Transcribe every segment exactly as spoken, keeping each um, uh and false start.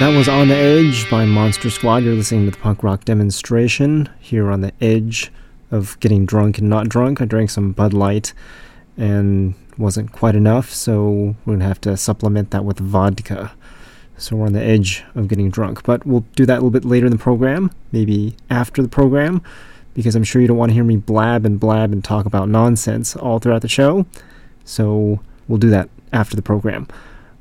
That was On Edge by Monster Squad. You're listening to the Punk Rock Demonstration here on the edge of getting drunk and not drunk. I drank some Bud Light and wasn't quite enough, so we're going to have to supplement that with vodka. So we're on the edge of getting drunk. But we'll do that a little bit later in the program, maybe after the program, because I'm sure you don't want to hear me blab and blab and talk about nonsense all throughout the show. So we'll do that after the program.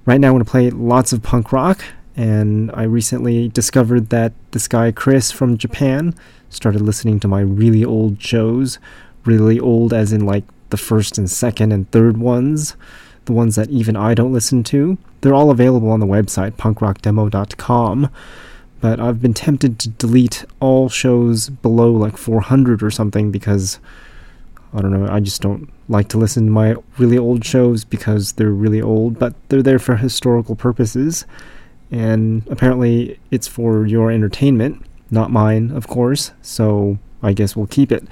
Right now I'm going to play lots of punk rock, and I recently discovered that this guy Chris from Japan started listening to my really old shows, really old as in like the first and second and third ones, the ones that even I don't listen to. They're all available on the website, punk rock demo dot com. But I've been tempted to delete all shows below like four hundred or something because, I don't know, I just don't like to listen to my really old shows because they're really old, but they're there for historical purposes. And apparently it's for your entertainment, not mine, of course, so I guess we'll keep it.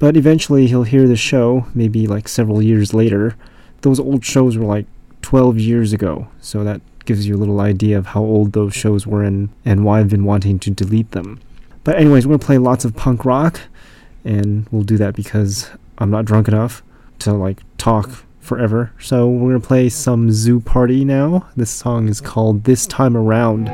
But eventually he'll hear the show, maybe like several years later. Those old shows were like twelve years ago, so that gives you a little idea of how old those shows were and, and why I've been wanting to delete them. But anyways, we're going to play lots of punk rock, and we'll do that because I'm not drunk enough to like talk forever. So we're going to play some Zoo Party now. This song is called This Time Around.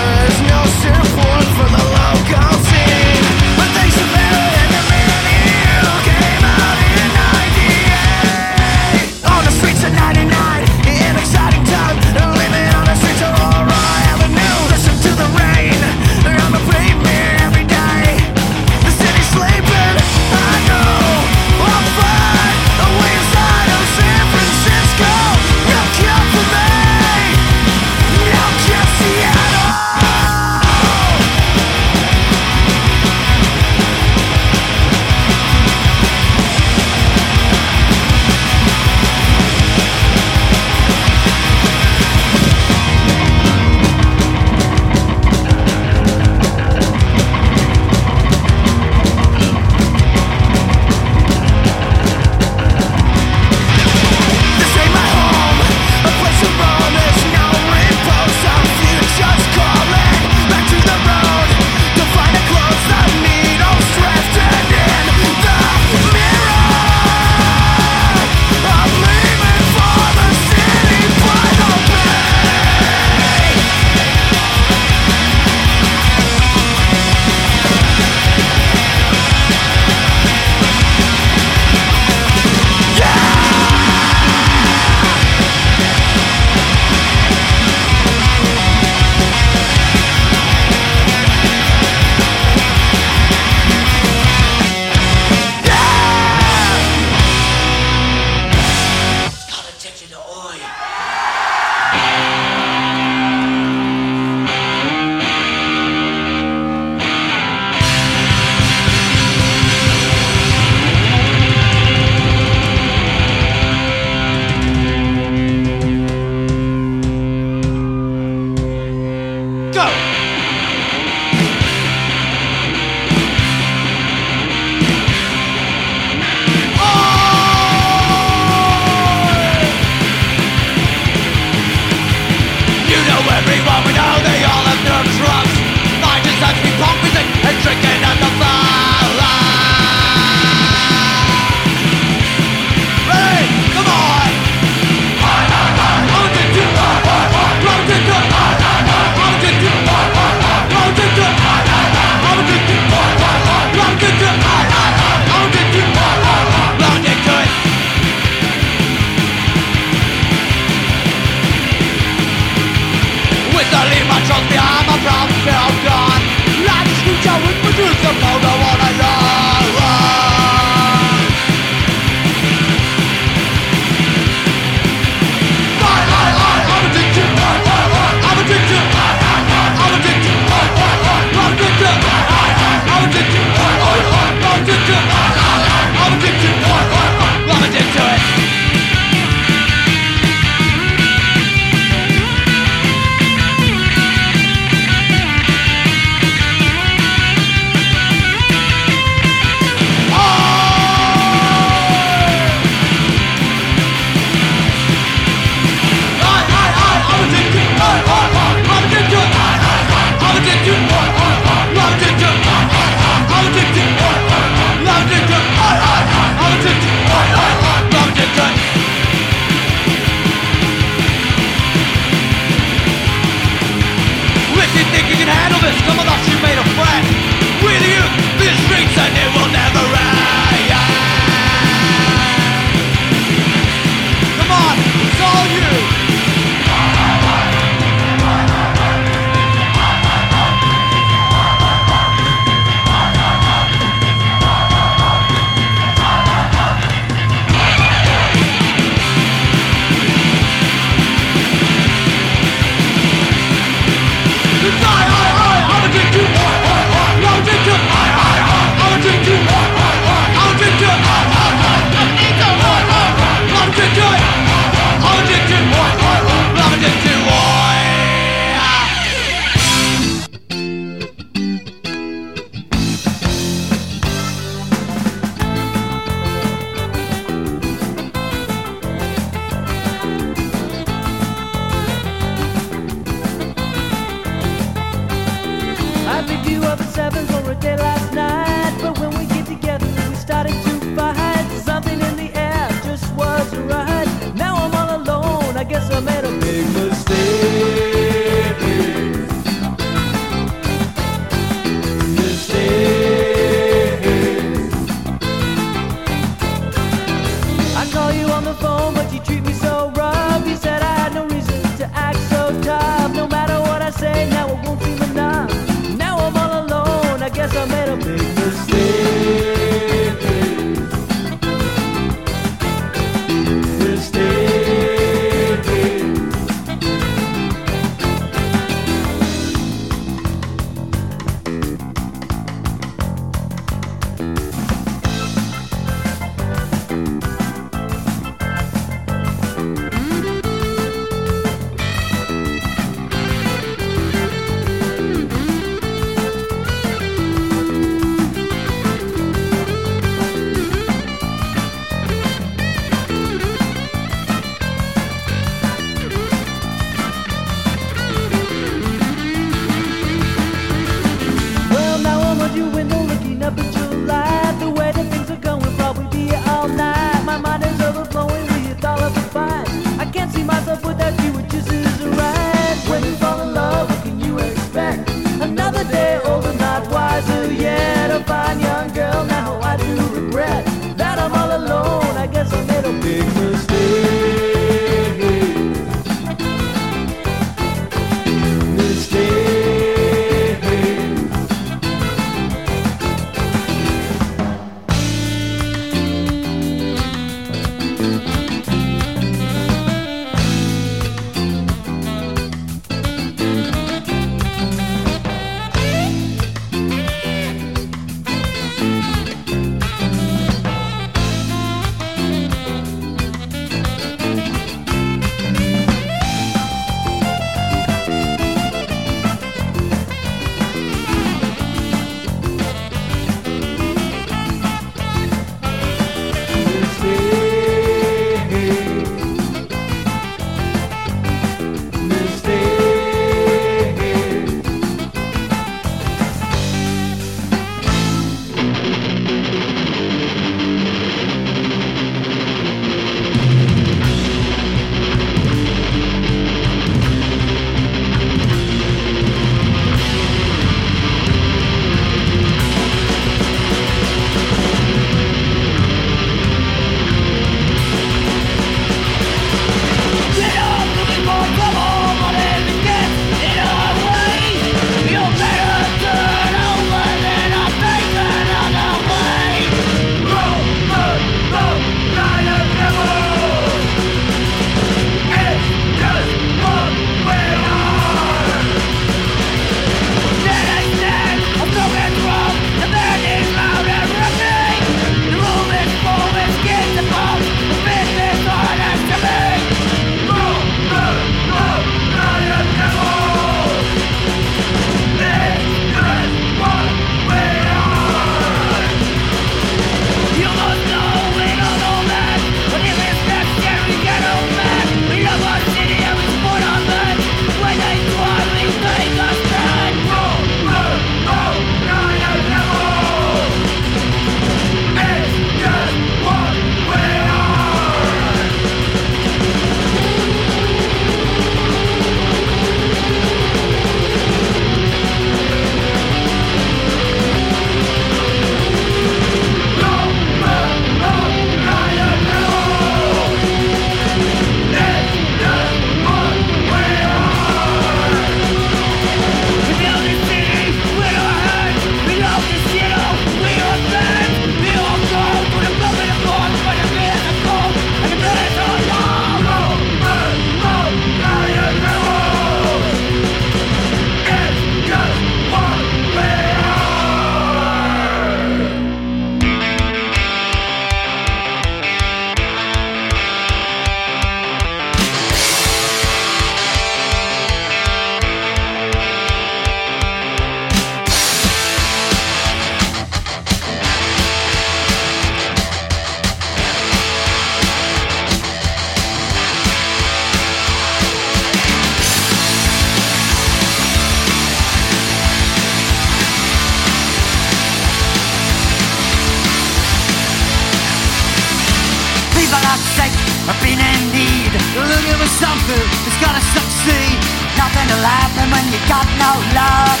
got no love.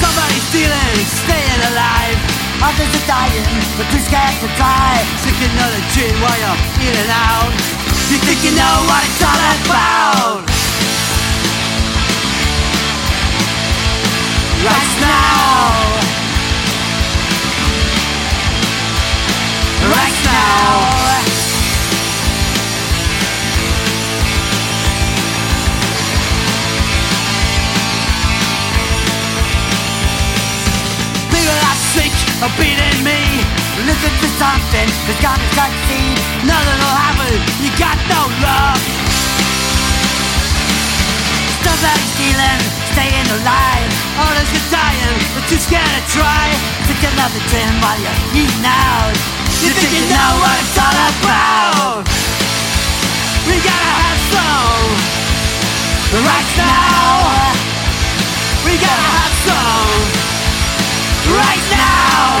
Somebody's stealing, staying alive. Others are dying, but too scared to die. Sipping on a gin while you're eating out. You think you know what it's all about. Right now. Right now. Of beating me, listen to something that's gonna succeed. Nothing will happen, you got no love. Stuff like stealing, staying alive. Others are dying, but too scared to try. Take another gin while you're eating out. You, you think, think you know what it's all about. We gotta have some right now. We gotta have some right now. Right now. Right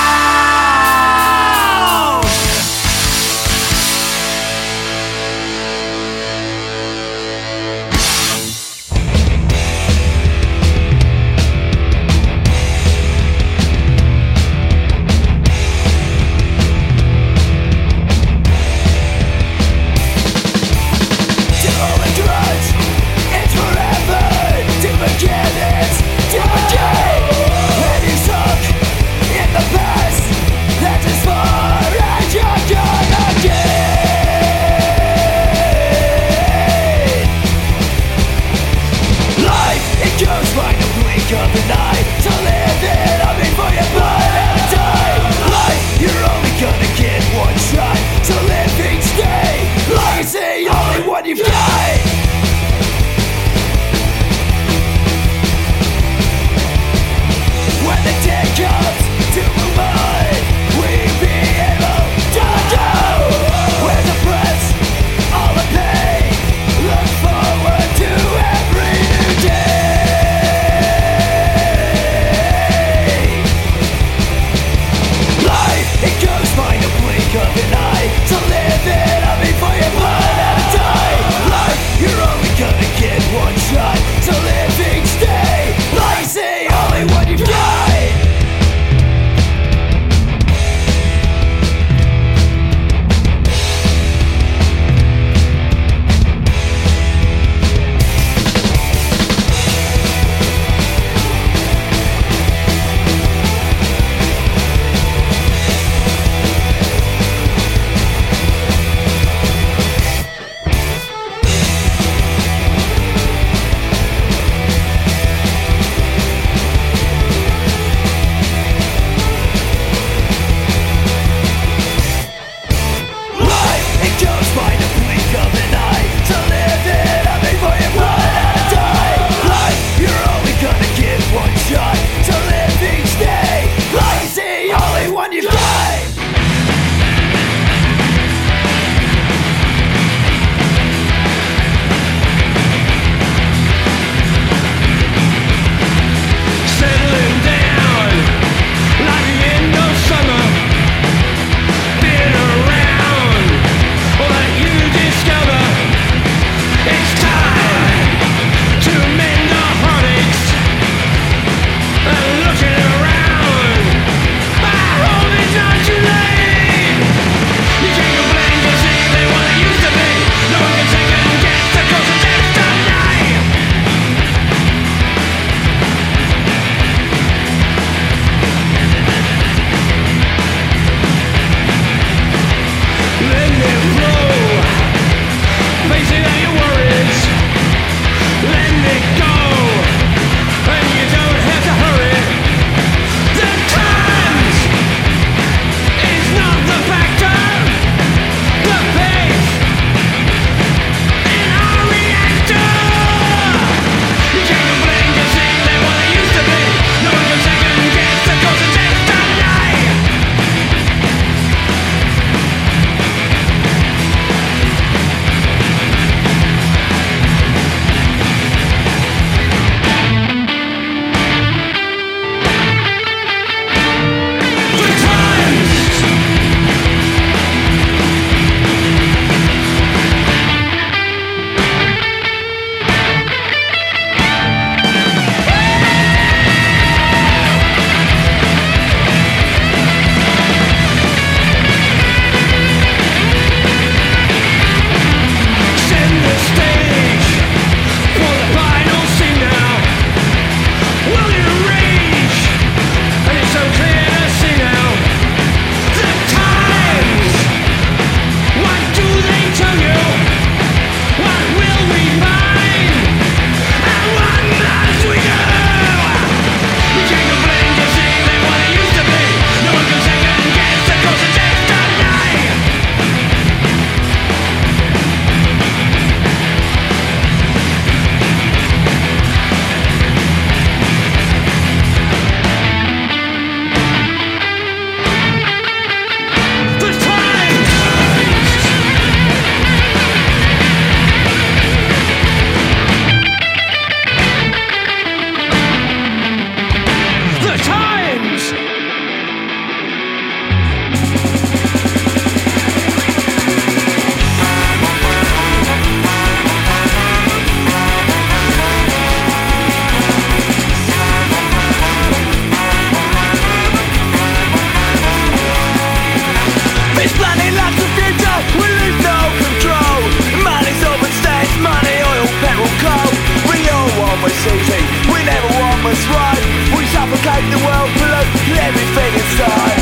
everything inside.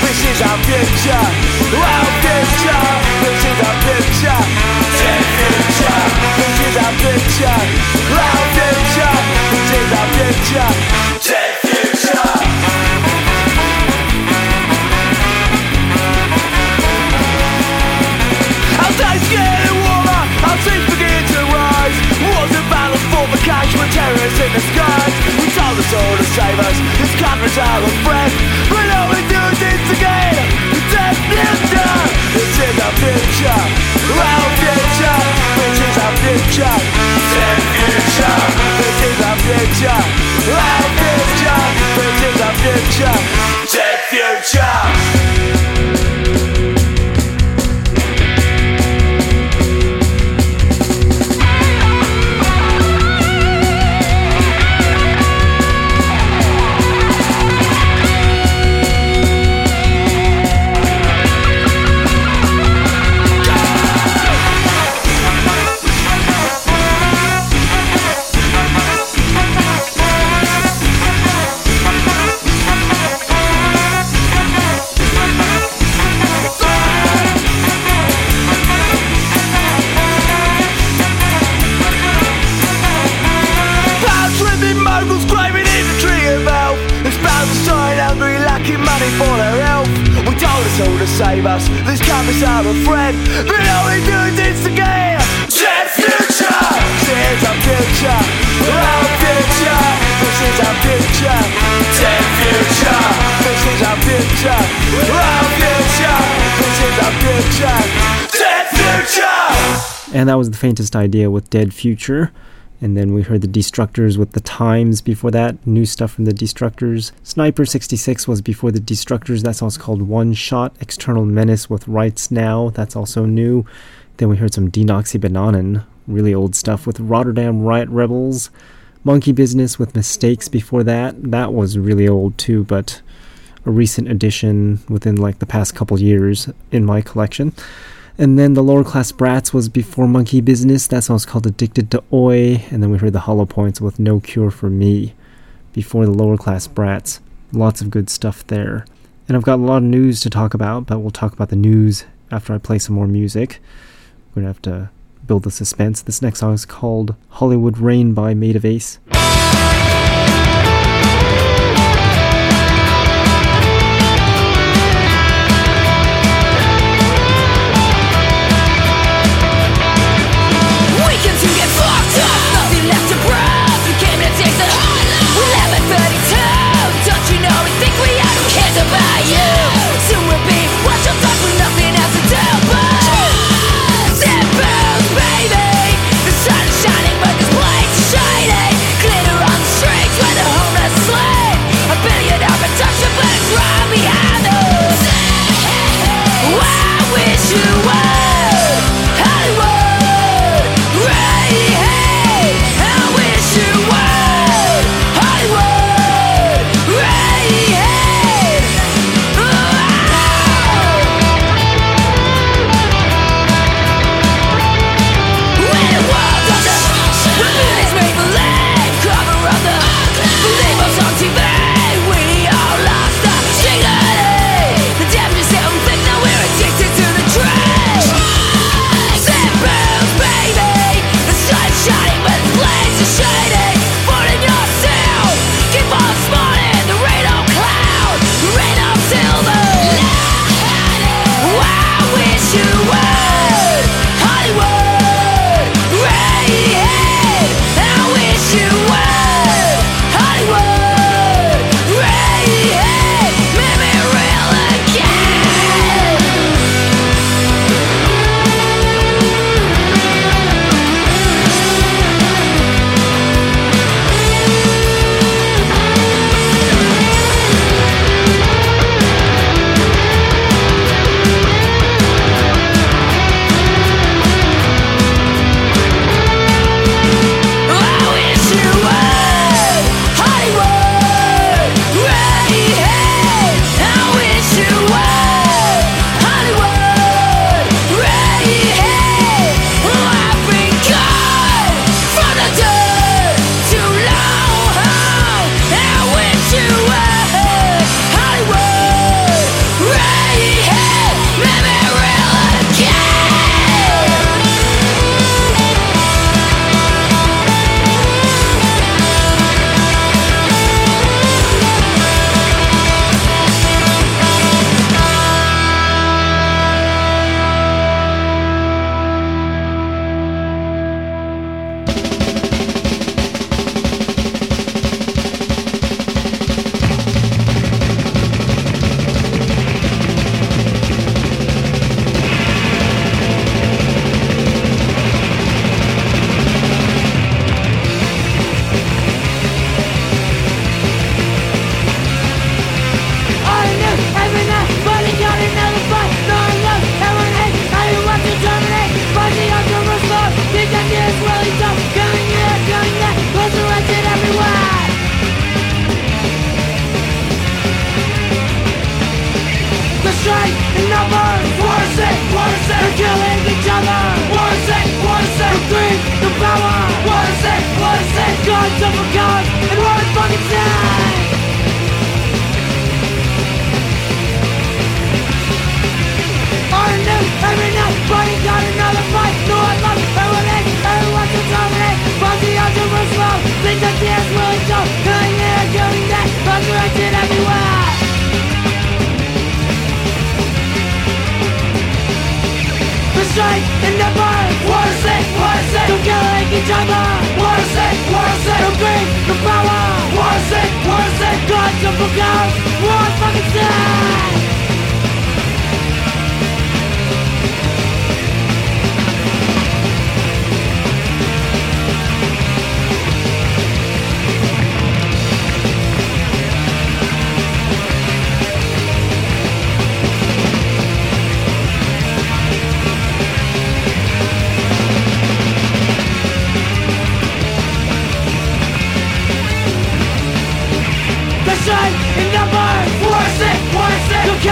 This is our future, our future. This is our future, dead future. This is our future, our future. This is our future, dead future. We're terrorists in disguise. We told the soul to save us. This covers our friends. But all we do is instigate the death future. This is our future, our future. This is our future, death future. This is our future, our future. This is our future, death future. Save us, this campus out of friend. But all we do is instigate dead future. This is our future, our future. This is our future, dead future. This is our future, our future. This is our future, dead future. And that was The Faintest Idea with Dead Future. And then we heard the Destructors with The Times before that. New stuff from the Destructors. Sniper sixty-six was before the Destructors. That's also called One Shot. External Menace with Rights Now. That's also new. Then we heard some Denoxy Bananen. Really old stuff with Rotterdam Riot Rebels. Monkey Business with Mistakes before that. That was really old too, but a recent addition within like the past couple years in my collection. And then The Lower Class Brats was before Monkey Business. That song's called Addicted to Oi. And then we heard The Hollow Points with No Cure for Me before The Lower Class Brats. Lots of good stuff there. And I've got a lot of news to talk about, but we'll talk about the news after I play some more music. We're going to have to build the suspense. This next song is called Hollywood Rain by Made of Ace. Baby, the sun is shining, but this blade's shiny. Glitter each other. War is it, war is it, no greed, no power. War is it, war is it, God, don't forget. War is fucking dead. War is it, war is it, no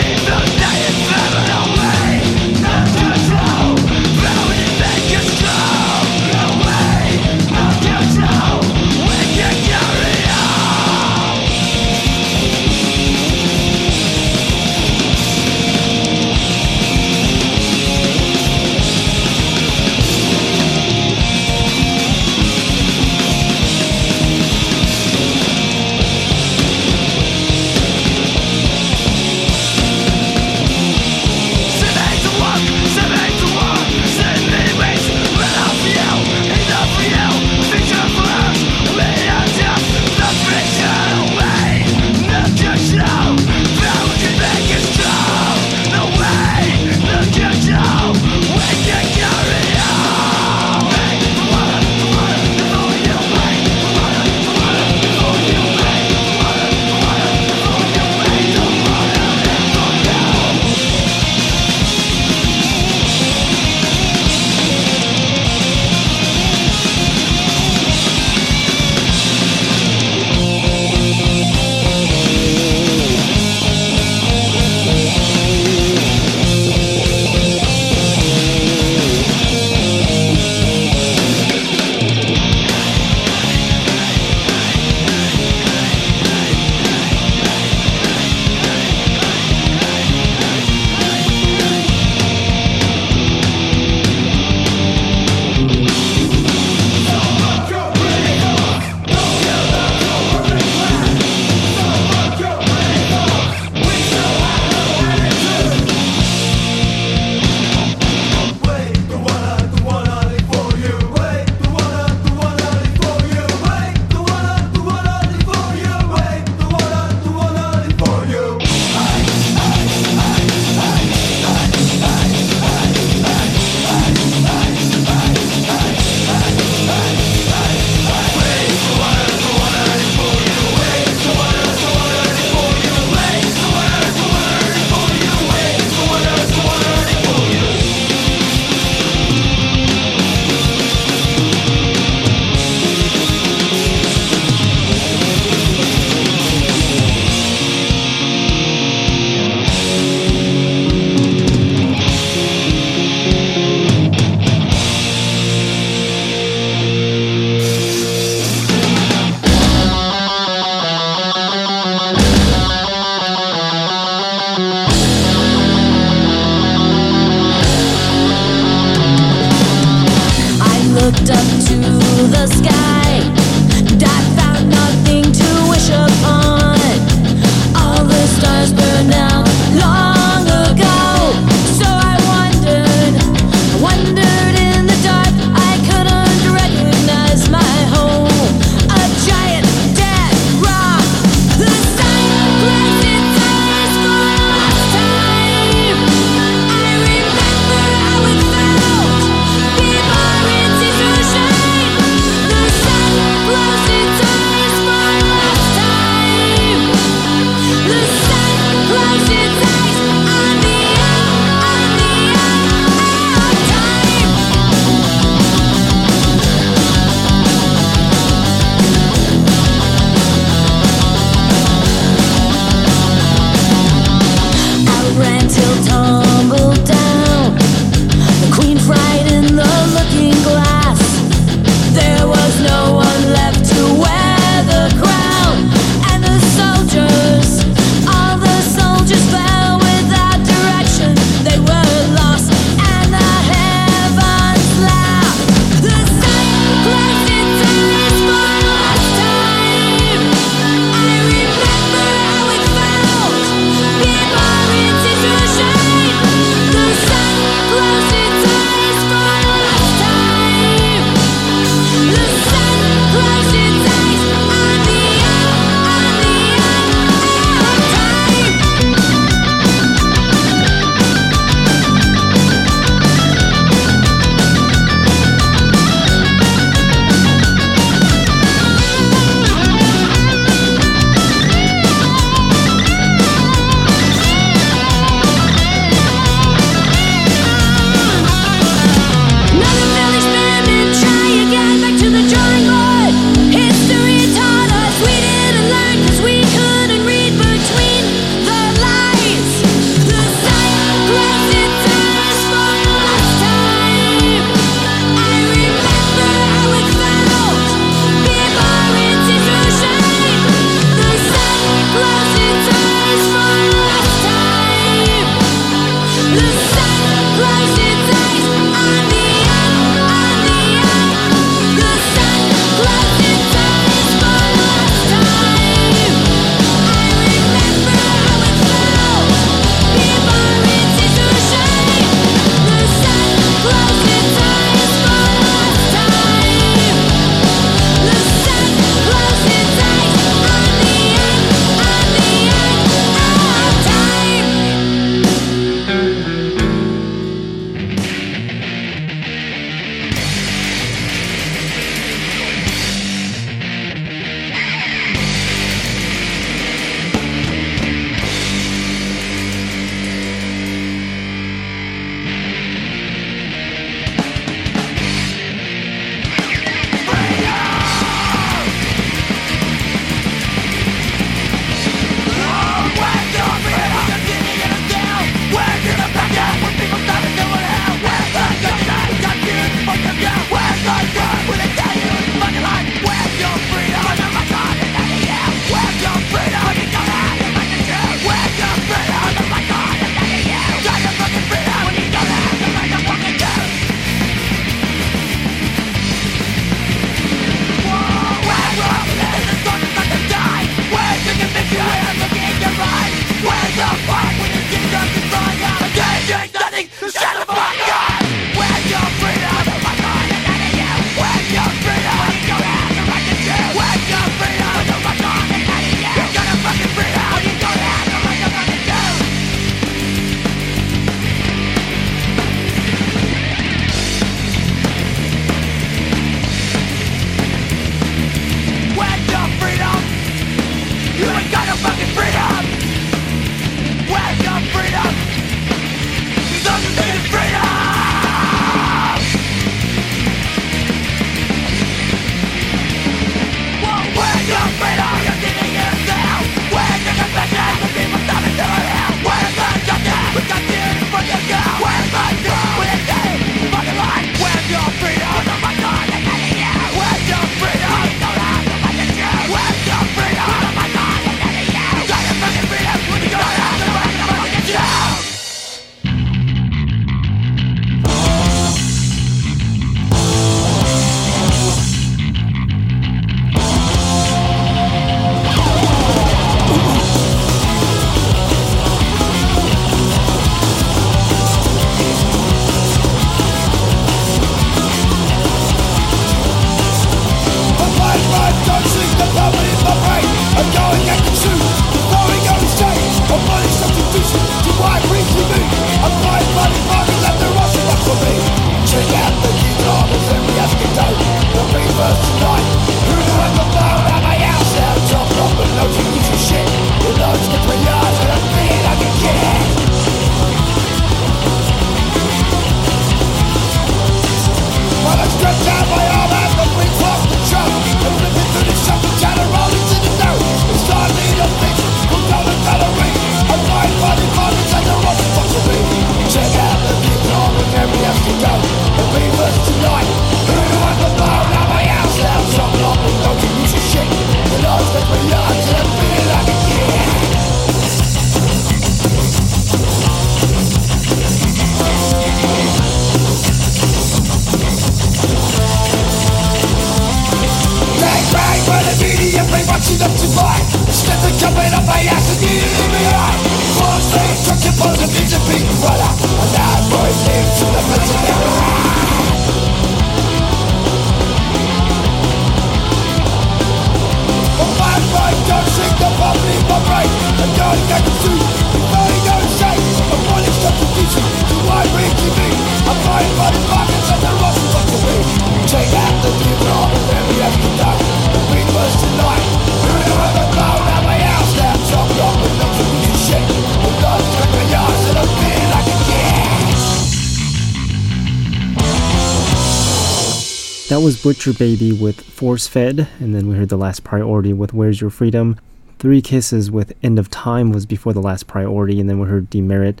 That was Butcher Baby with Force Fed, and then we heard The Last Priority with Where's Your Freedom. Three Kisses with End of Time was before The Last Priority, and then we heard Demerit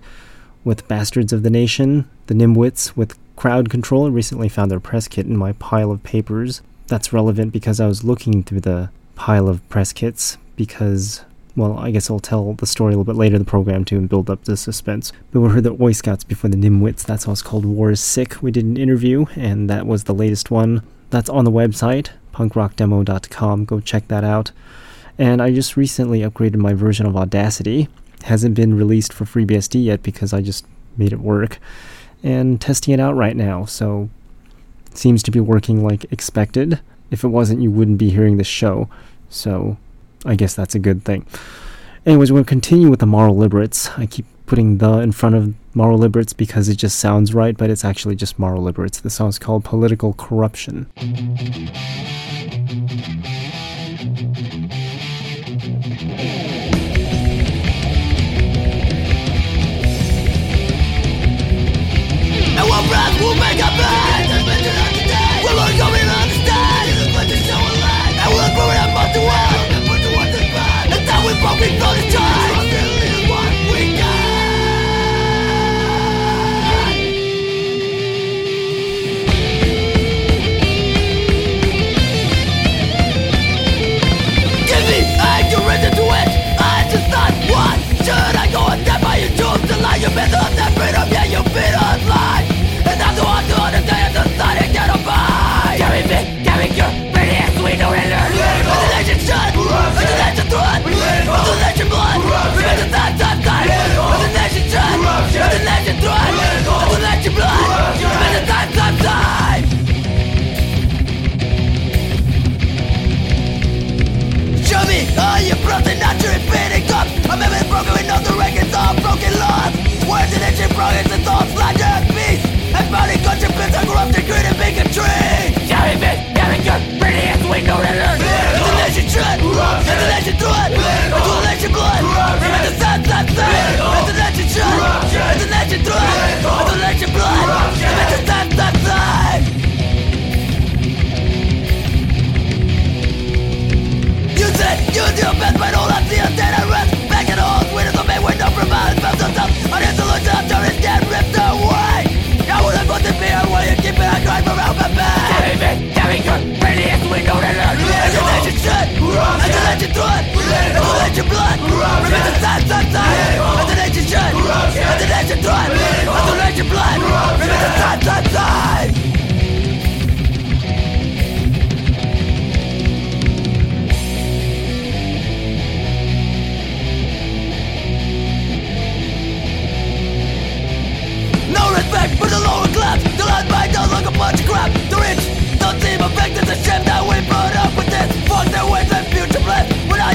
with Bastards of the Nation. The Nimwits with Crowd Control. I recently found their press kit in my pile of papers. That's relevant because I was looking through the pile of press kits because, well, I guess I'll tell the story a little bit later in the program too and build up the suspense. But we heard the Oi Scouts before the Nimwits. That's how it's called War is Sick. We did an interview, and that was the latest one. That's on the website, punk rock demo dot com. Go check that out. And I just recently upgraded my version of Audacity. Hasn't been released for FreeBSD yet because I just made it work. And testing it out right now, so it seems to be working like expected. If it wasn't, you wouldn't be hearing this show. So I guess that's a good thing. Anyways, we'll continue with the Moral Liberties. I keep putting the in front of Moral Liberties because it just sounds right, but it's actually just Moral Liberties. The song's called Political Corruption. And one breath will make a man. We'll learn to even understand. And we'll improve it and the world. And then we'll probably throw the time. Should I go and dead by your tools to lie? You've been on that freedom, yeah, you've been on life. And I'm the one to understand the side and get a bite. Carry me, carry your maniacs, we know and learn. And the nation should, and the nation threat, and the nation blood, and the time, time, time. And the nation should, and the nation threat, and the nation blood, and the time, time, time. Show me all your brothers, not your infinity cups. I'm even broken, we know the records all broken laws. Words and ancient progress, it's all slander and peace. And bounty culture, pits are corrupted, greed and bigotry. Shouting me, having your pretty ass, we know to learn. It's a nation shred, it's a nation threat, it's a nation blood. It's a sad, sad, sad, it's a nation shred, it's a nation threat, it's a nation blood. It's a sad, sad, sad. You do best, but all I see is dead and rest. Back at all, we don't make window from violence. Found themselves on his solution, I'm sure it's dead, ripped away. I would have put the fear on where you keep it, I cried for help and pain. Carry me, carry your radiance, we know to learn. As a nation should, as a nation through it, as a nation blood, remember the side, side, side. As a nation should, as a nation through it, as a nation blood, remember the side, side, side. For the lower class, the loud mind don't look a bunch of crap. The rich don't seem affected, the shame that we brought up with this. Fuck their ways and future plans. We're not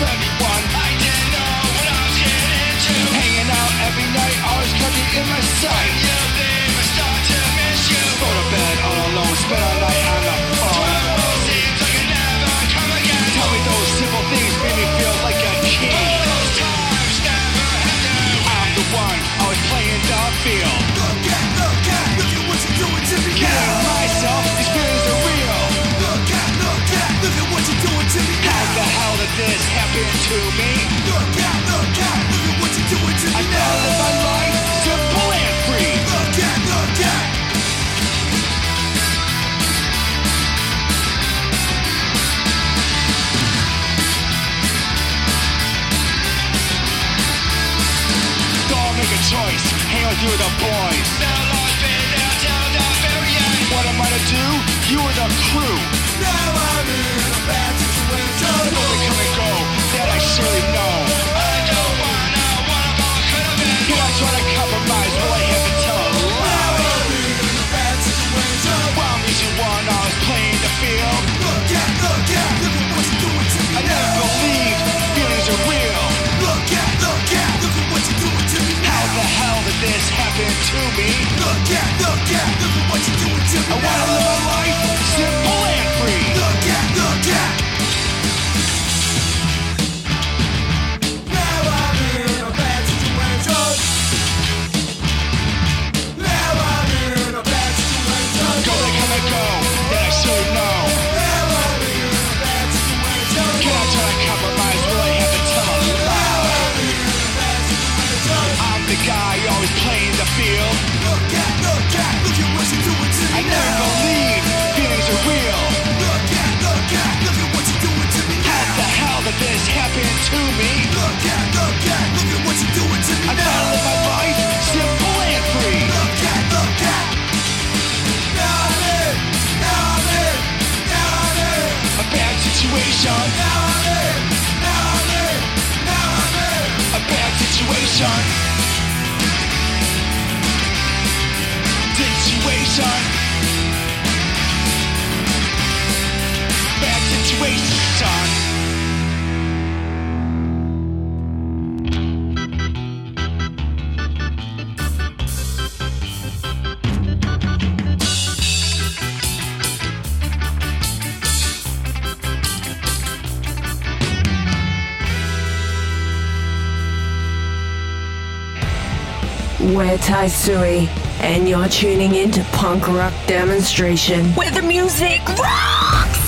seventy-one. I didn't know what I was getting into. Hanging out every night, always kept you in my sight. You leave, I start to miss you. Go to bed all alone, spend all night on the phone. Trouble seems like it never come again. Tell me those simple things made me feel like a king. All those times never happened. I'm the one always playing the field. Look at, look at, look at what you're doing to me. Get out of myself, these feelings are real. Look at, look at, look at what you're doing to me. The hell did this happen to me? Look out, look out, look at what you're doing to me. I now live my life simple and free. Look out, look out. Don't make a choice, hang out with the boys. Now I've been there till the very end. What am I to do? You are the crew. Now I'm in a bad situation. Don't come and go, that I surely know. I don't wanna, what about could have been? Do I try to compromise? Will I have to tell a lie? Now I'm in a bad situation. While I'm easy one, I was playing the field. Look out, look out, look at what you're doing to me. I never believed feelings are real. Look out, look out, look at what you're doing to me. How the hell did this happen to me? Look out, look out, look at what you're doing to me. I wanna live my life simple and free. Look out, look out. We're Tai Sui, and you're tuning in to Punk Rock Demonstration, where the music rocks!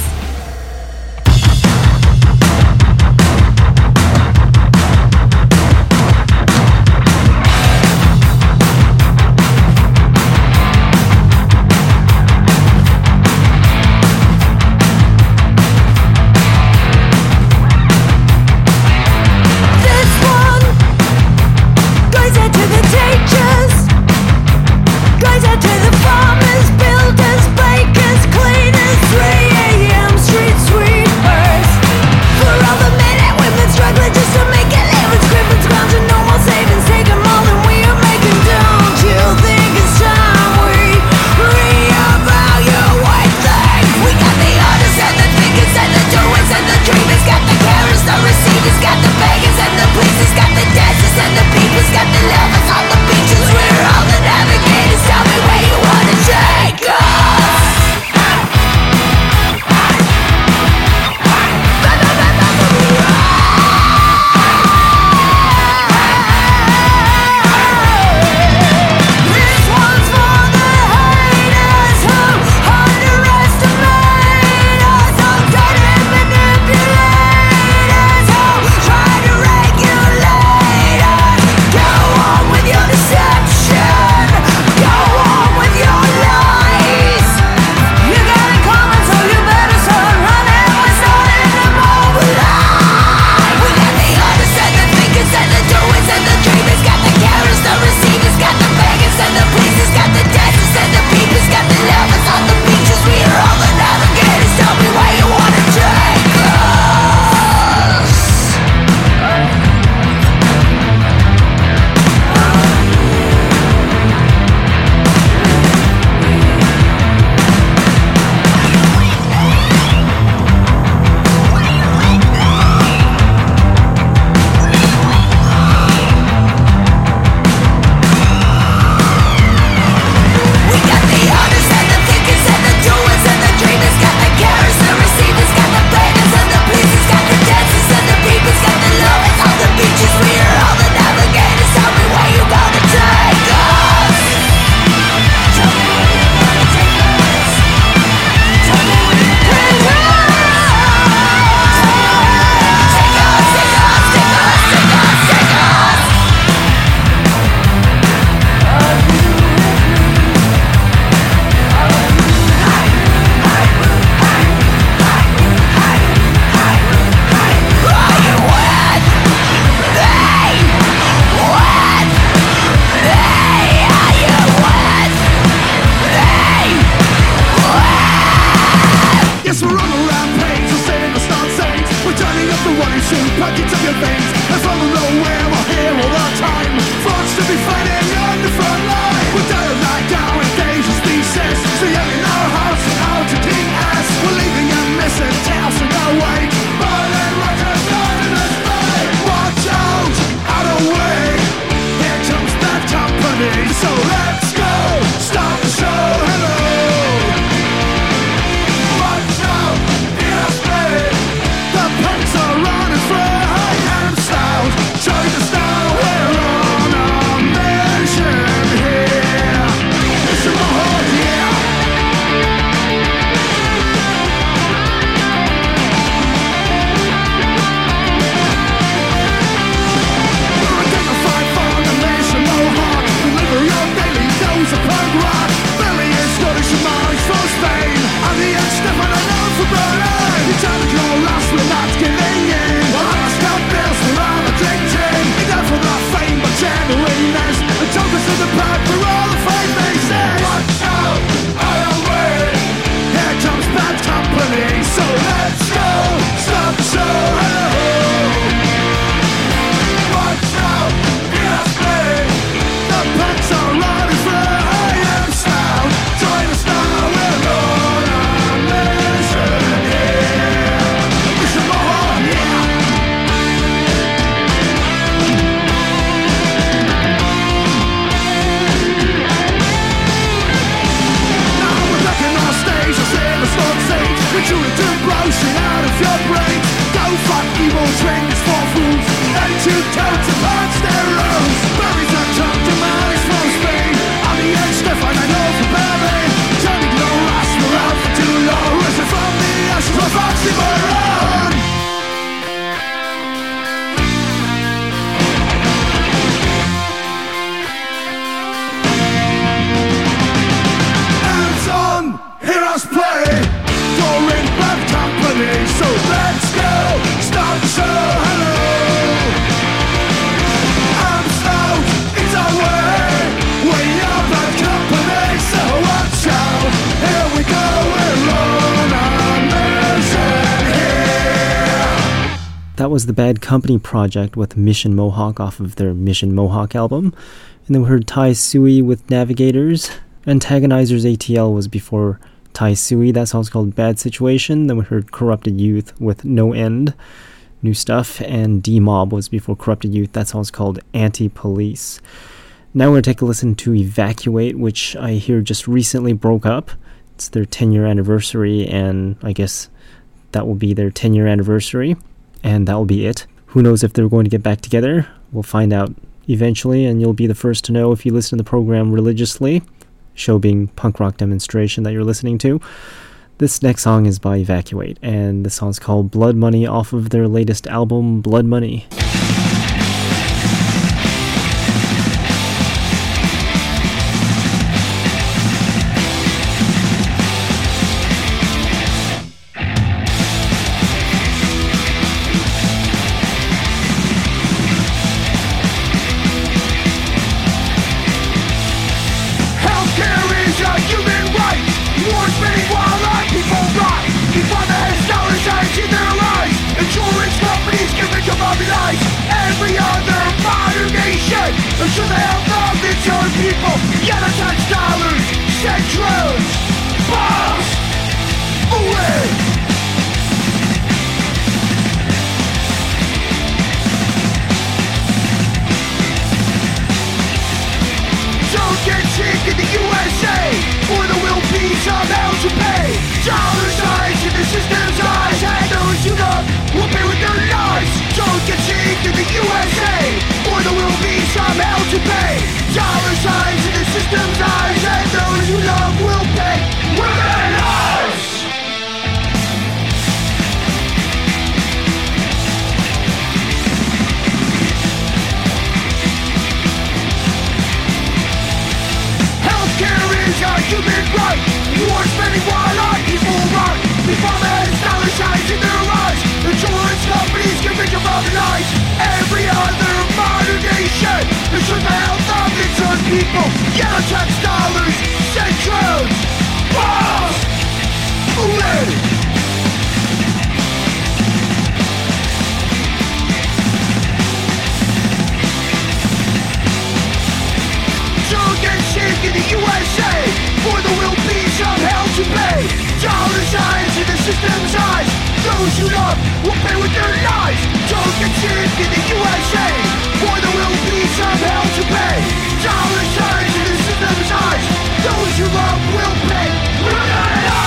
To the farmers, builders, bakers, cleaners, three cut you to your veins. As long as we're aware, we're here all our time, forced to be fighting on the front line. We're dying like Darwin's dangerous thesis, so young in our hearts and out to kick ass. We're leaving a message, tales in our wake. Burning rockers on in the sky. Watch out, out of way. Here comes the company, so let's go. Start the show, hello. That was the Bad Company project with Mission Mohawk off of their Mission Mohawk album. And then we heard Tai Sui with Navigators. Antagonizers A T L was before Tai Sui. That song's called Bad Situation. Then we heard Corrupted Youth with No End. New stuff. And D-Mob was before Corrupted Youth. That song's called Anti-Police. Now we're going to take a listen to Evacuate, which I hear just recently broke up. It's their ten-year anniversary, and I guess that will be their ten-year anniversary. And that will be it. Who knows if they're going to get back together? We'll find out eventually, and you'll be the first to know if you listen to the program religiously, show being Punk Rock Demonstration that you're listening to. This next song is by Evacuate, and the song's called Blood Money off of their latest album, Blood Money. shines in the system's eyes. Those who love will pay with their lives. Don't get sick in the U S A, for there will be some hell to pay. Dollar shines in the system's eyes. Those who love will pay with their lives.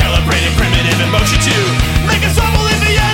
Calibrated primitive emotion to make us all live in the end.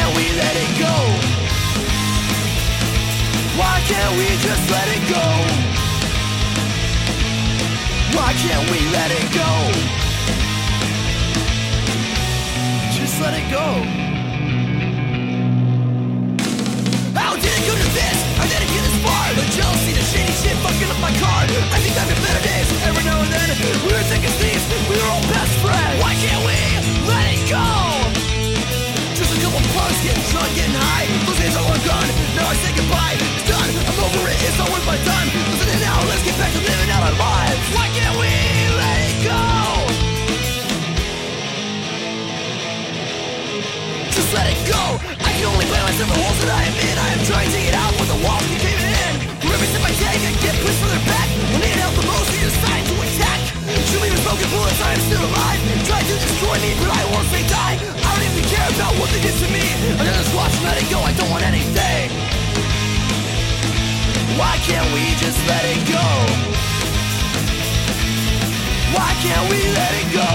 can't we let it go? Why can't we just let it go? Why can't we let it go? Just let it go. How did it come to this? I didn't get this far. The jealousy, the shady shit fucking up my card. I think I've been better days. Every now and then we were taking thieves. We were all best friends. Why can't we let it go? Just a couple plugs, getting drunk, getting high. Those days are long gone, now I say goodbye. It's done, I'm over it, it's not worth my time. Listen to now, let's get back to living out our lives. Why can't we let it go? Just let it go. I can only blame myself for holes that I am in. I am trying to get out with the walls that came in. For every step I take, I get pushed further back. I need help the most, you decide to attack. Shoot me with broken bullets, I am still alive. Try to destroy me, but I won't say die. I don't even care about what they did to me. I'm just watching, let it go, I don't want anything. Why can't we just let it go? Why can't we let it go?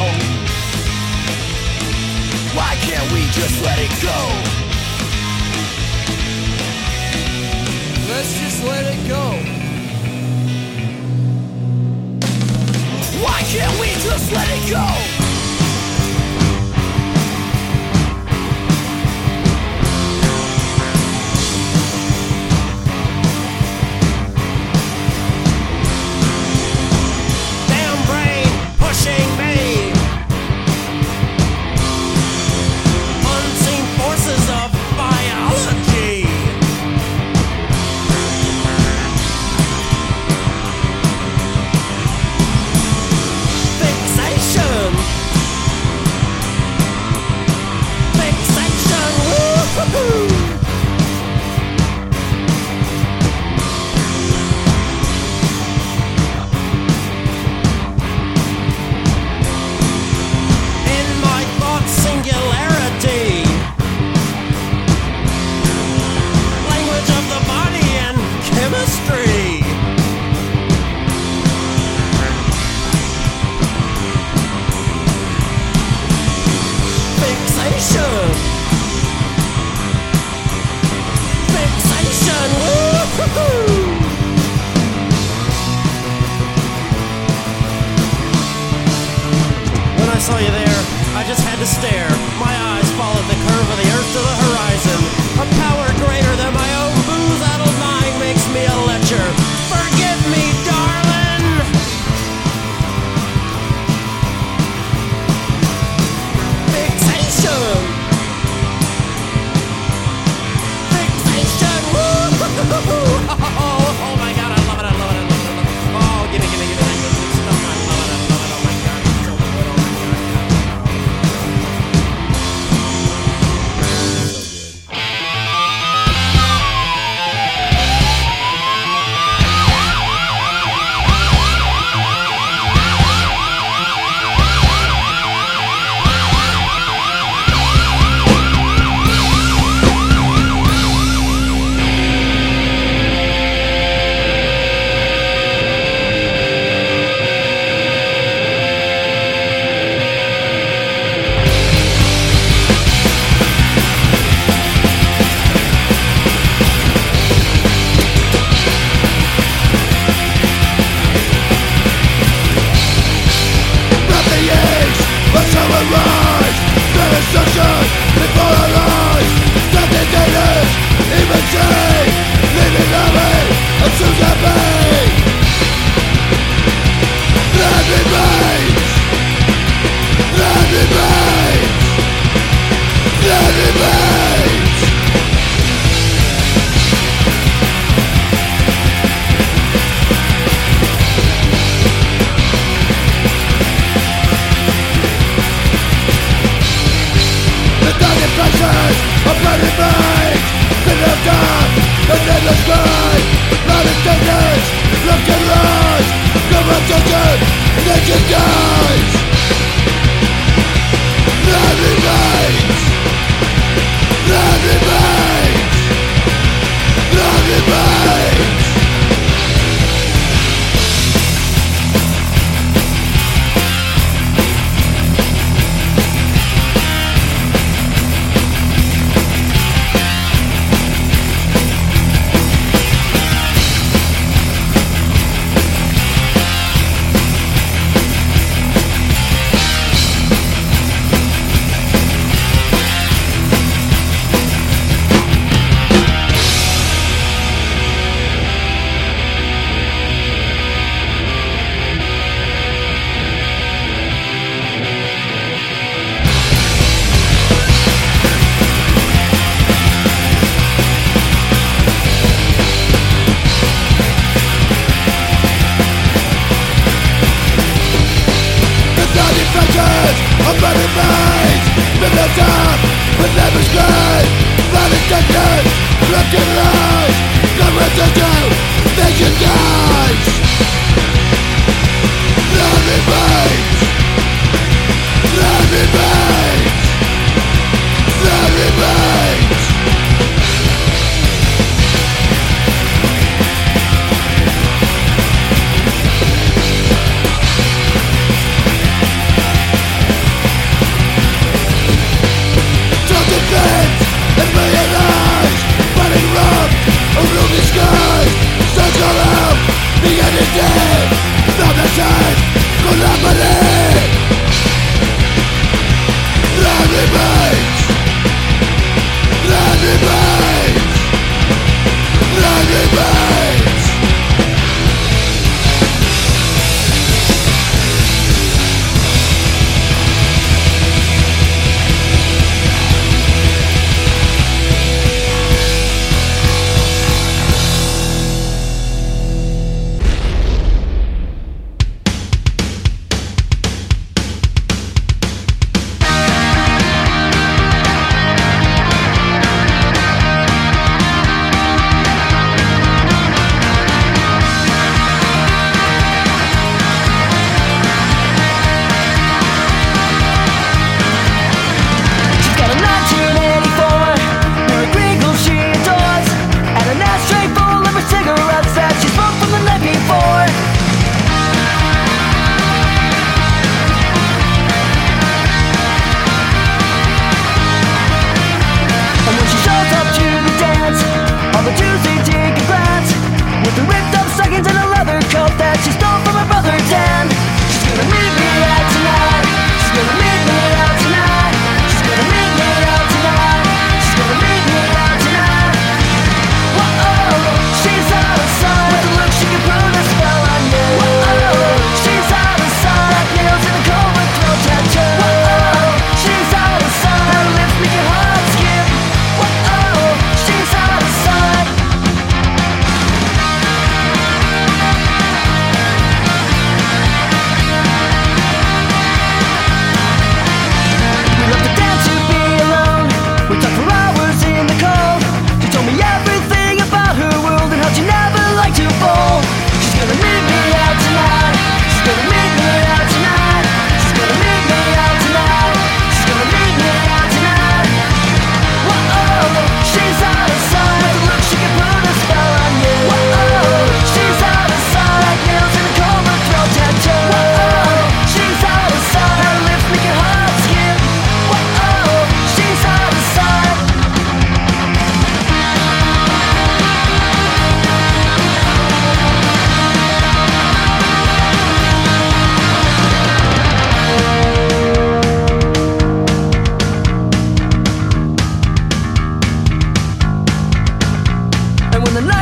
Why can't we just let it go? Let's just let it go. Why can't we just let it go?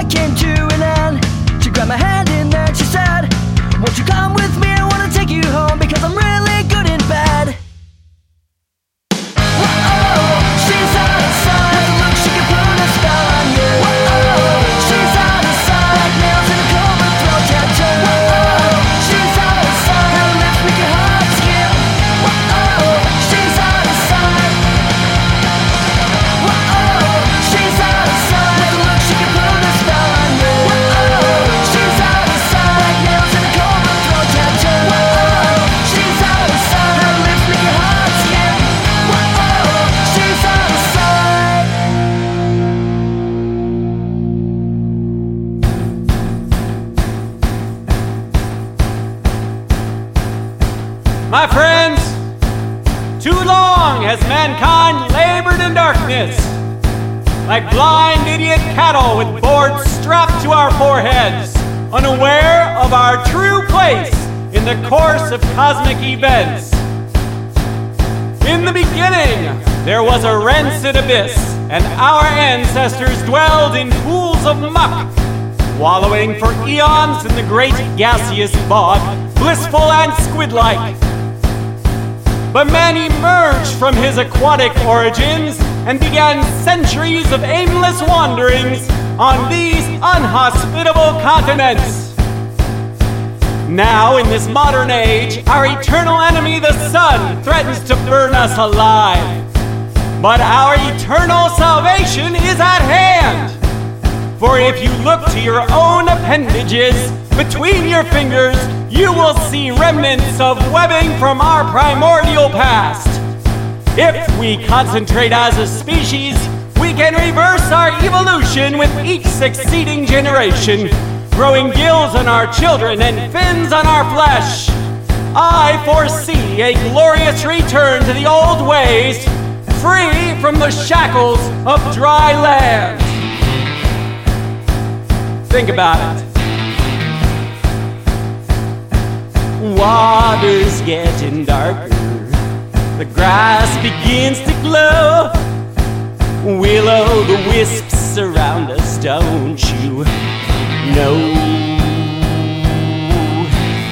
night came to an end. She grabbed my hand and then she said, won't you come with me? I wanna take you home because I'm really good in bed. My friends, too long has mankind labored in darkness, like blind idiot cattle with boards strapped to our foreheads, unaware of our true place in the course of cosmic events. In the beginning, there was a rancid abyss, and our ancestors dwelled in pools of muck, wallowing for eons in the great gaseous bog, blissful and squid-like. But man emerged from his aquatic origins and began centuries of aimless wanderings on these unhospitable continents. Now, in this modern age, our eternal enemy, the sun, threatens to burn us alive. But our eternal salvation is at hand. For if you look to your own appendages, between your fingers, you will see remnants of webbing from our primordial past. If we concentrate as a species, we can reverse our evolution with each succeeding generation, growing gills on our children and fins on our flesh. I foresee a glorious return to the old ways, free from the shackles of dry land. Think about it. Water's getting darker, the grass begins to glow, will-o'-the-wisps surround us, don't you know?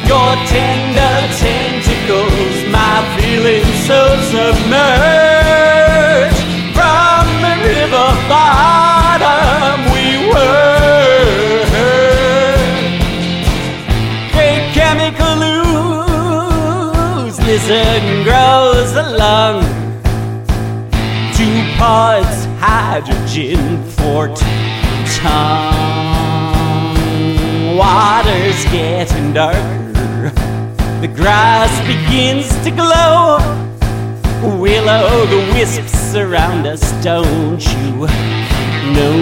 Your tender tentacles, my feelings so submerged, from the river bottom we were. Lizard grows along, two pods, hydrogen, fort, tongue. Water's getting darker, the grass begins to glow, will-o'-the-wisps surround us, don't you know?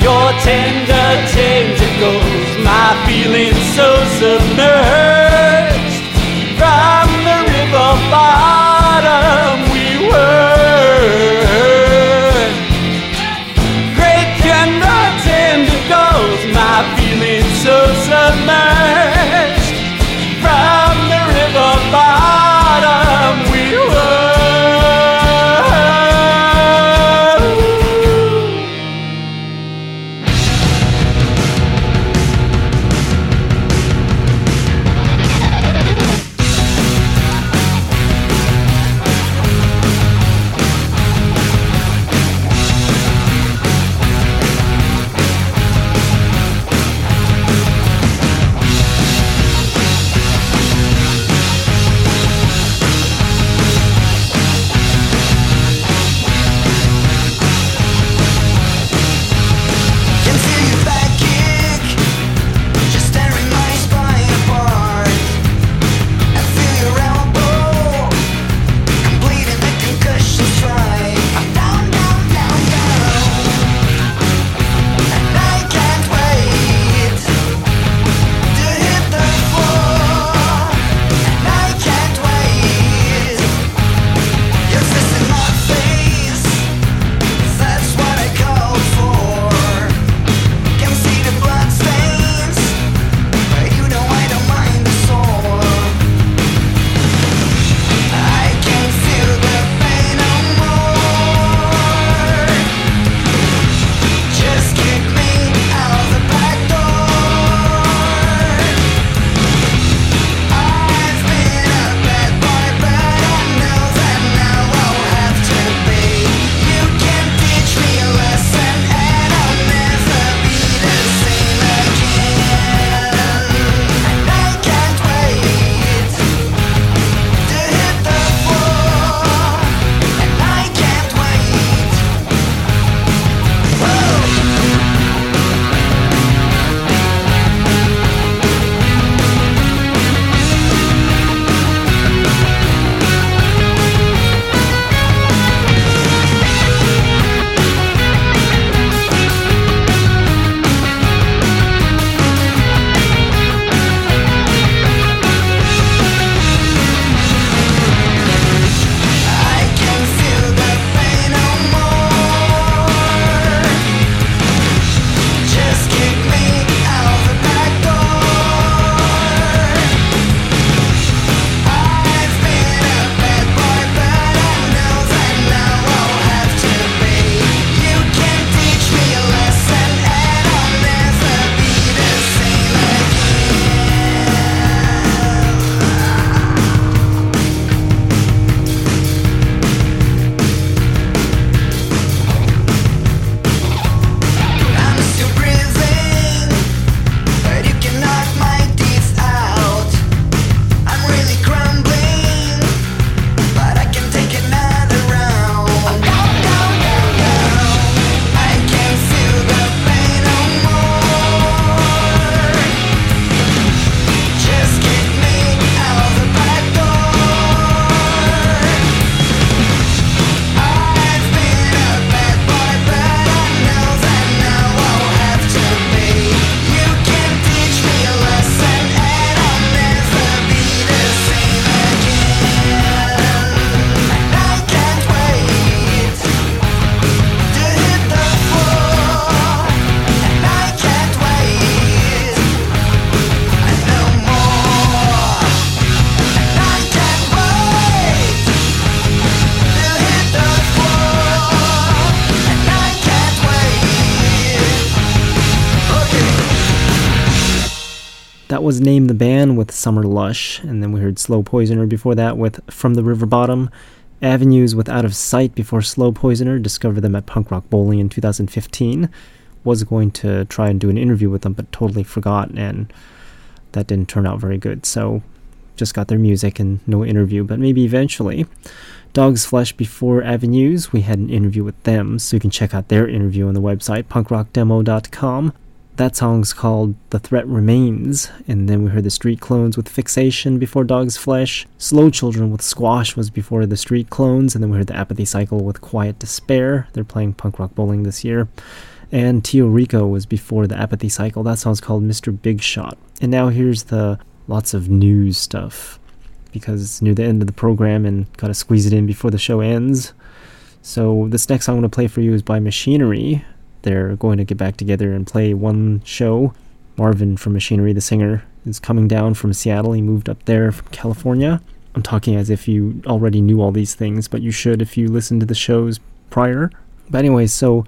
Your tender tentacles, my feelings so submerged, from the river bottom we were. Great tender tentacles, my feelings so submerged, from the river bottom we were. that was Name the Band with Summer Lush, and then we heard Slow Poisoner before that with From the River Bottom, Avenues with Out of Sight before Slow Poisoner. Discovered them at Punk Rock Bowling in two thousand fifteen. Was going to try and do an interview with them, but totally forgot, and that didn't turn out very good, so just got their music and no interview, but maybe eventually. Dog's Flesh before Avenues, we had an interview with them, so you can check out their interview on the website, punk rock demo dot com. That song's called The Threat Remains, and then we heard the Street Clones with Fixation before Dog's Flesh. Slow Children with Squash was before the Street Clones, and then we heard the Apathy Cycle with Quiet Despair. They're playing Punk Rock Bowling this year. And Tio Rico was before the Apathy Cycle. That song's called Mister Big Shot. And now here's the lots of news stuff, because it's near the end of the program and gotta squeeze it in before the show ends. So this next song I'm gonna play for you is by Machinery. They're going to get back together and play one show. Marvin from Machinery, the singer, is coming down from Seattle. He moved up there from California. I'm talking as if you already knew all these things, but you should if you listened to the shows prior. But anyway, so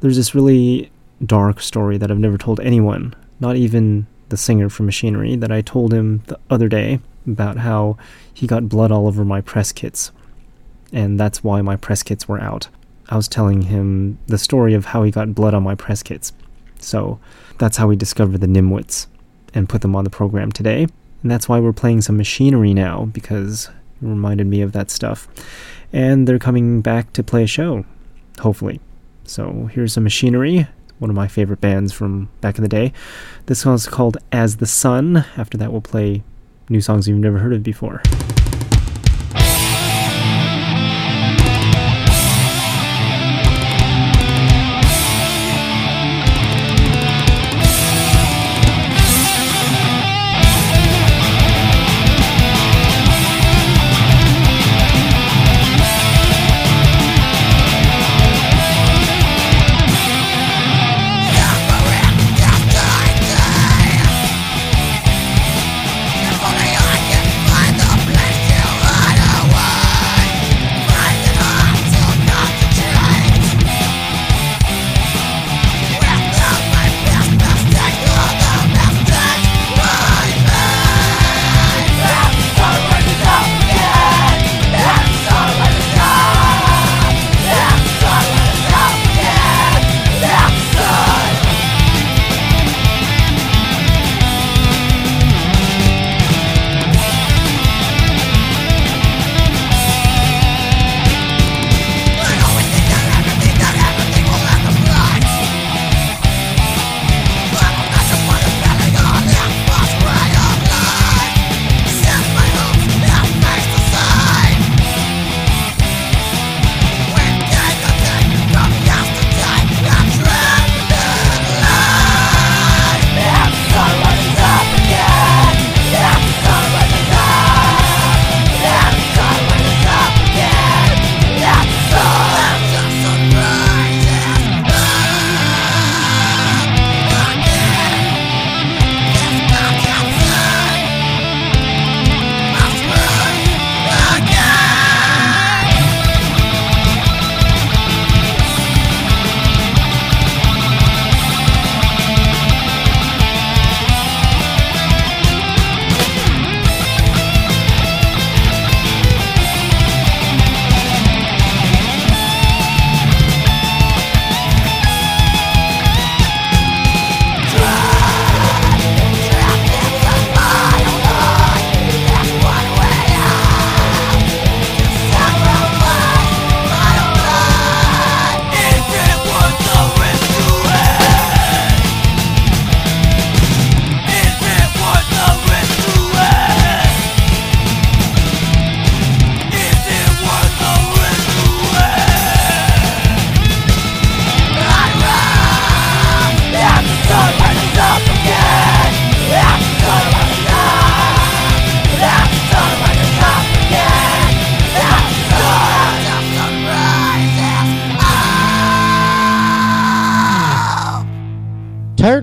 there's this really dark story that I've never told anyone, not even the singer from Machinery, that I told him the other day about how he got blood all over my press kits. And that's why my press kits were out. I was telling him the story of how he got blood on my press kits. So that's how we discovered the Nimwits and put them on the program today. And that's why we're playing some Machinery now, because it reminded me of that stuff. And they're coming back to play a show, hopefully. So here's some Machinery, one of my favorite bands from back in the day. This song's called As the Sun. After that, we'll play new songs you've never heard of before.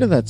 That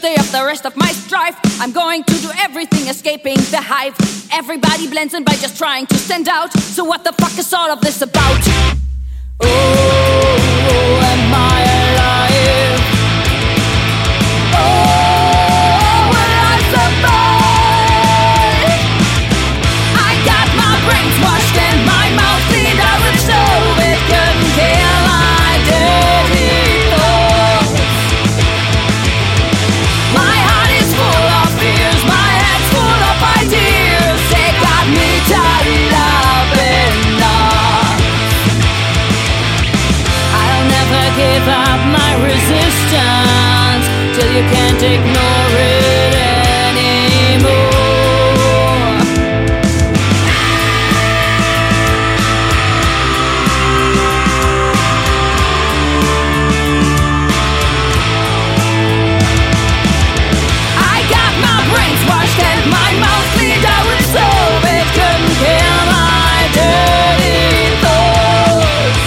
day of the rest of my strife. I'm going to do everything escaping the hive. Everybody blends in by just trying to stand out. So what the fuck is all of this about? Oh, am I alive? Oh, will I survive? I got my brains washed and my mouth cleaned. I was so it couldn't kill. I did it. Give up my resistance till you can't ignore it anymore. I got my brains washed and my mouth cleaned out with soap. It couldn't kill my dirty thoughts.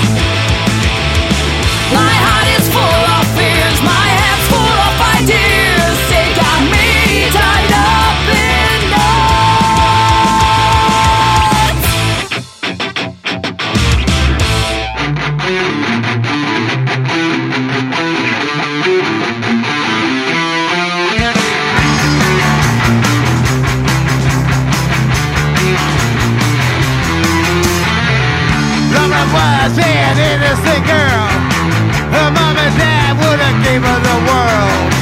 My heart is full of fears, my head's full of ideas. They got me tied up in knots. Love her was an innocent girl. Her mom and dad would have gave her the world,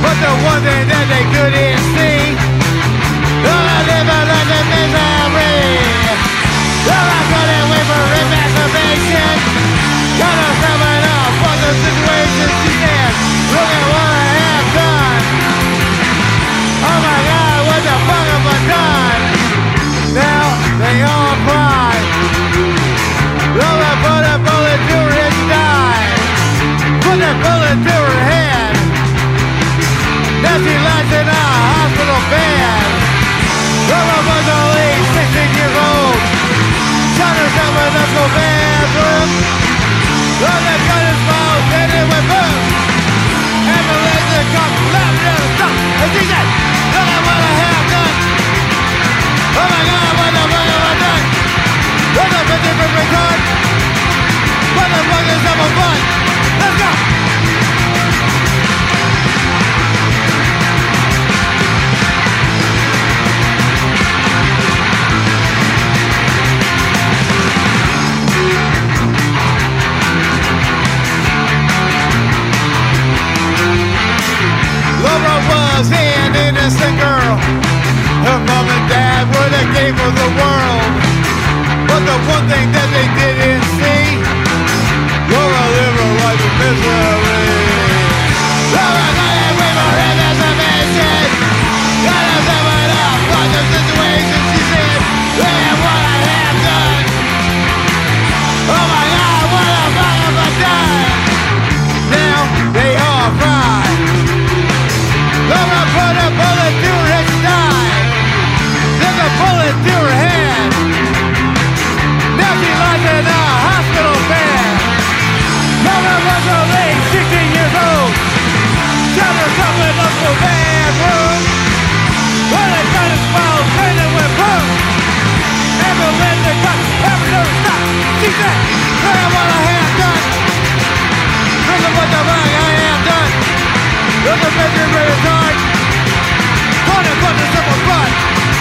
but the one thing that they couldn't see, oh, I live a life of misery. Oh, I couldn't wait for emancipation. Got her coming up for the situation she's in. Look at what I have done. Oh my God, what the fuck have I done? Now they all cry. Oh, I put a bullet through his die. Put that bullet through her head. Now she lies in a hospital bed. Roma was only sixteen years old. Shot herself in the school bathroom. Roma got his mouth and it went boom. Ambulance comes laughing at the top. And she said, look at what I have done. Oh my God, what the fuck have I done? What the fuck is my record? What the fuck is number one? Let's go! Laura was an innocent girl. Her mom and dad were the game of the world. But the one thing that they didn't see, Laura lived a life of misery. Laura couldn't wait for emancipation. Got herself in a fucking situation she's in. Look at what I have done. Oh my God, what the fuck have I done? Now they all cry. Laura put a bullet through his thigh. There's a bullet through her head. Now she lies in a hospital bed. Mama was only sixteen years old. Shot herself in the school bathroom. When I got his mouth, then it went boom. Ambulance that got every other stop. She said, look at what I have done. Look at what the fuck I have done. Look at Mister British Heart. Put it on the simple front.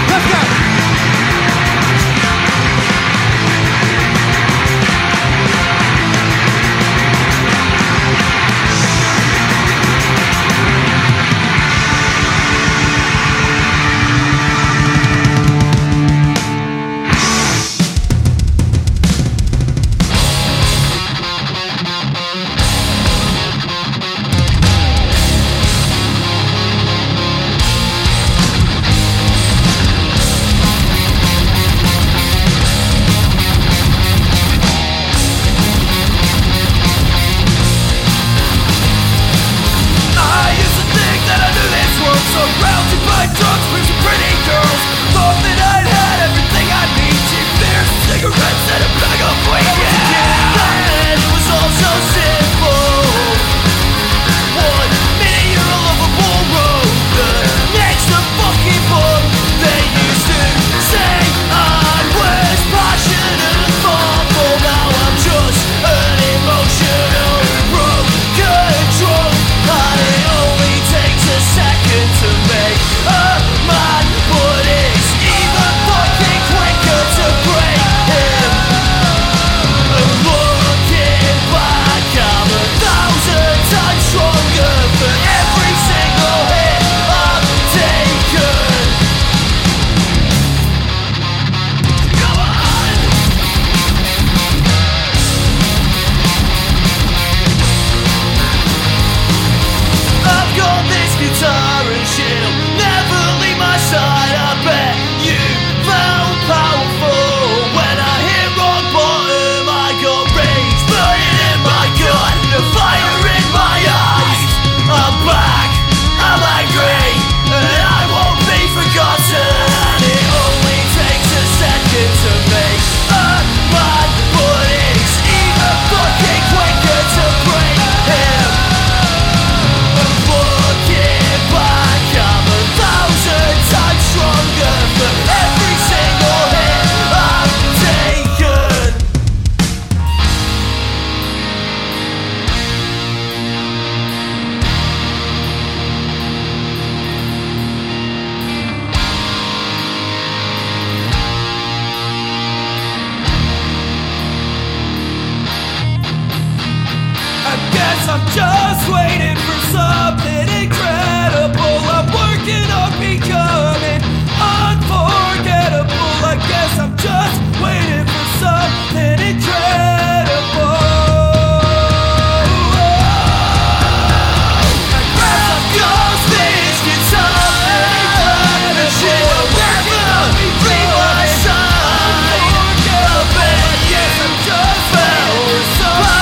Let's go. One minute you're all over World War guitar and she'll never leave my side. I bet you felt powerful when I hit rock bottom. I got rage burning in my gut, the fire in my eyes. I'm back, I'm angry, and I won't be forgotten. And it only takes a second to make a man, but it's even fucking quicker to break him. I'm just waiting for something incredible. I'm working on becoming unforgettable. I guess I'm just waiting for something incredible. I guess I'm just this guitar and the shit I'm working on be my side. I bet you just fell for something.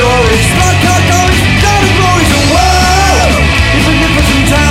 Stories, blood, cut, garbage, down the glories of the world. If we live for some time.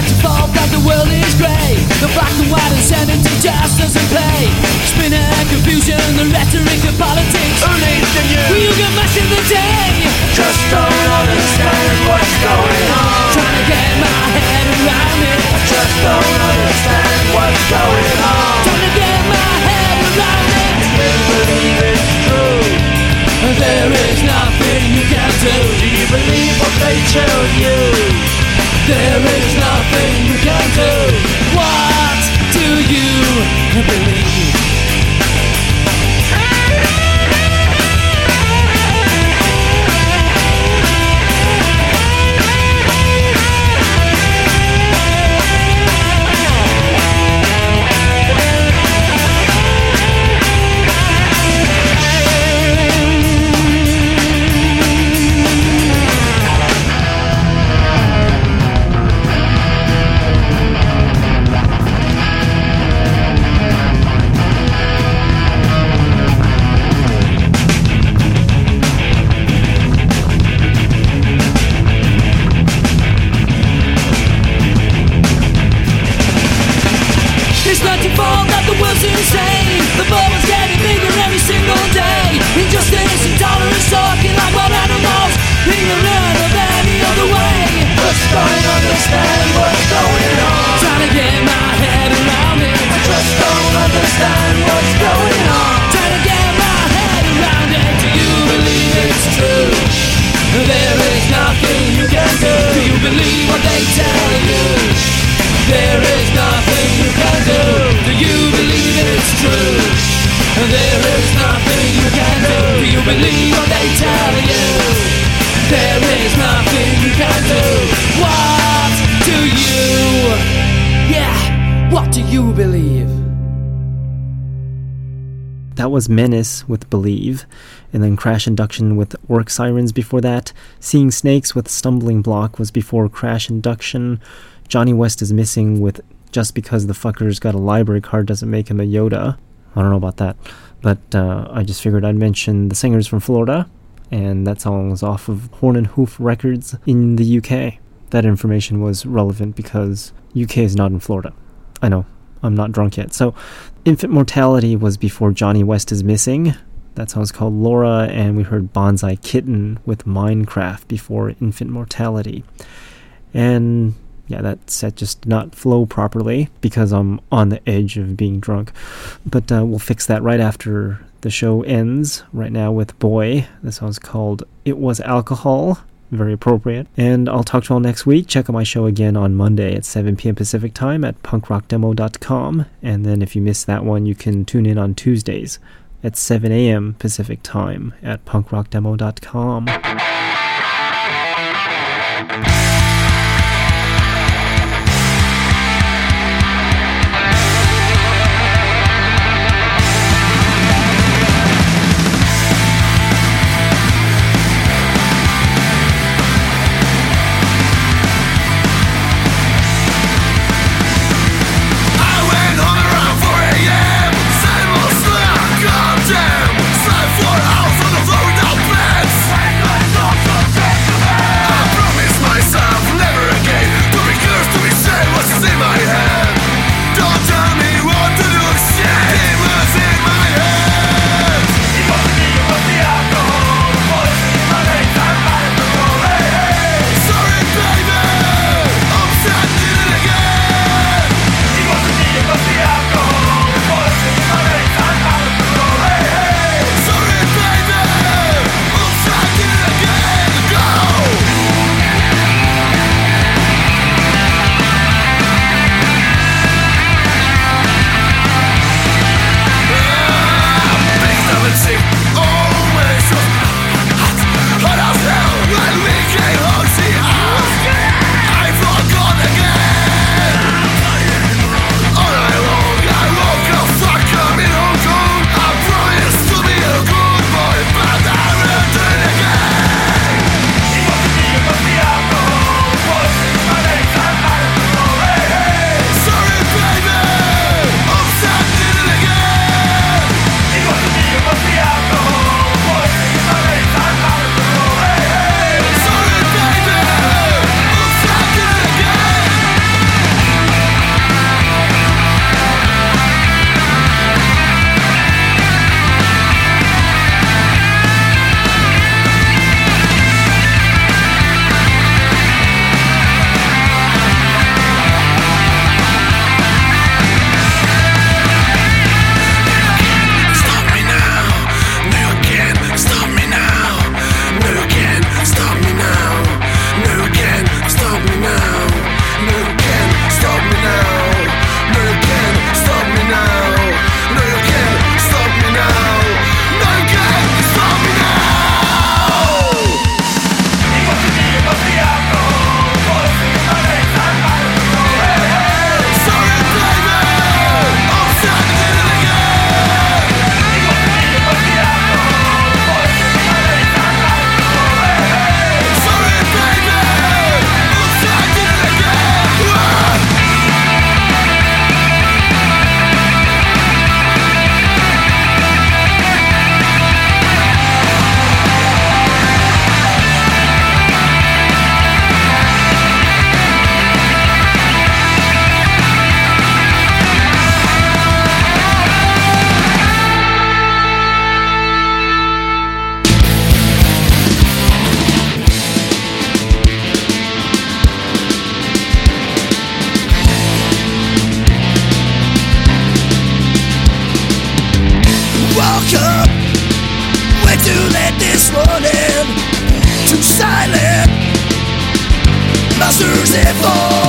meant to fall, but the world is grey. The black and white and sanity just doesn't play. Spin and confusion, the rhetoric of politics. Who needs the news? Will you get much in the day? Just don't understand what's going on. Trying to get my head around it. I just don't understand what's going on. Trying to get my head around it. Still believe it's true. There is nothing you can do. Do you believe what they tell you? There is nothing you can do. What do you believe? Menace with Believe, and then Crash Induction with Work Sirens before that. Seeing Snakes with Stumbling Block was before Crash Induction. Johnny West is Missing with Just Because the Fucker's Got a Library Card Doesn't Make Him a Yoda. I don't know about that, but uh, I just figured I'd mention the singers from Florida, and that song was off of Horn and Hoof Records in the U K. That information was relevant because U K is not in Florida. I know, I'm not drunk yet. So Infant Mortality was before Johnny West is Missing. That song's called Laura, and we heard Bonsai Kitten with Minecraft before Infant Mortality. And yeah, that set just did not flow properly because I'm on the edge of being drunk. But uh, we'll fix that right after the show ends. Right now with Boy. This song's called It Was Alcohol. Very appropriate. And I'll talk to you all next week. Check out my show again on Monday at seven p.m. Pacific time at punk rock demo dot com. And then if you missed that one, you can tune in on Tuesdays at seven a.m. Pacific time at punk rock demo dot com. For hours on the floor without plans. this morning, too silent. Monsters and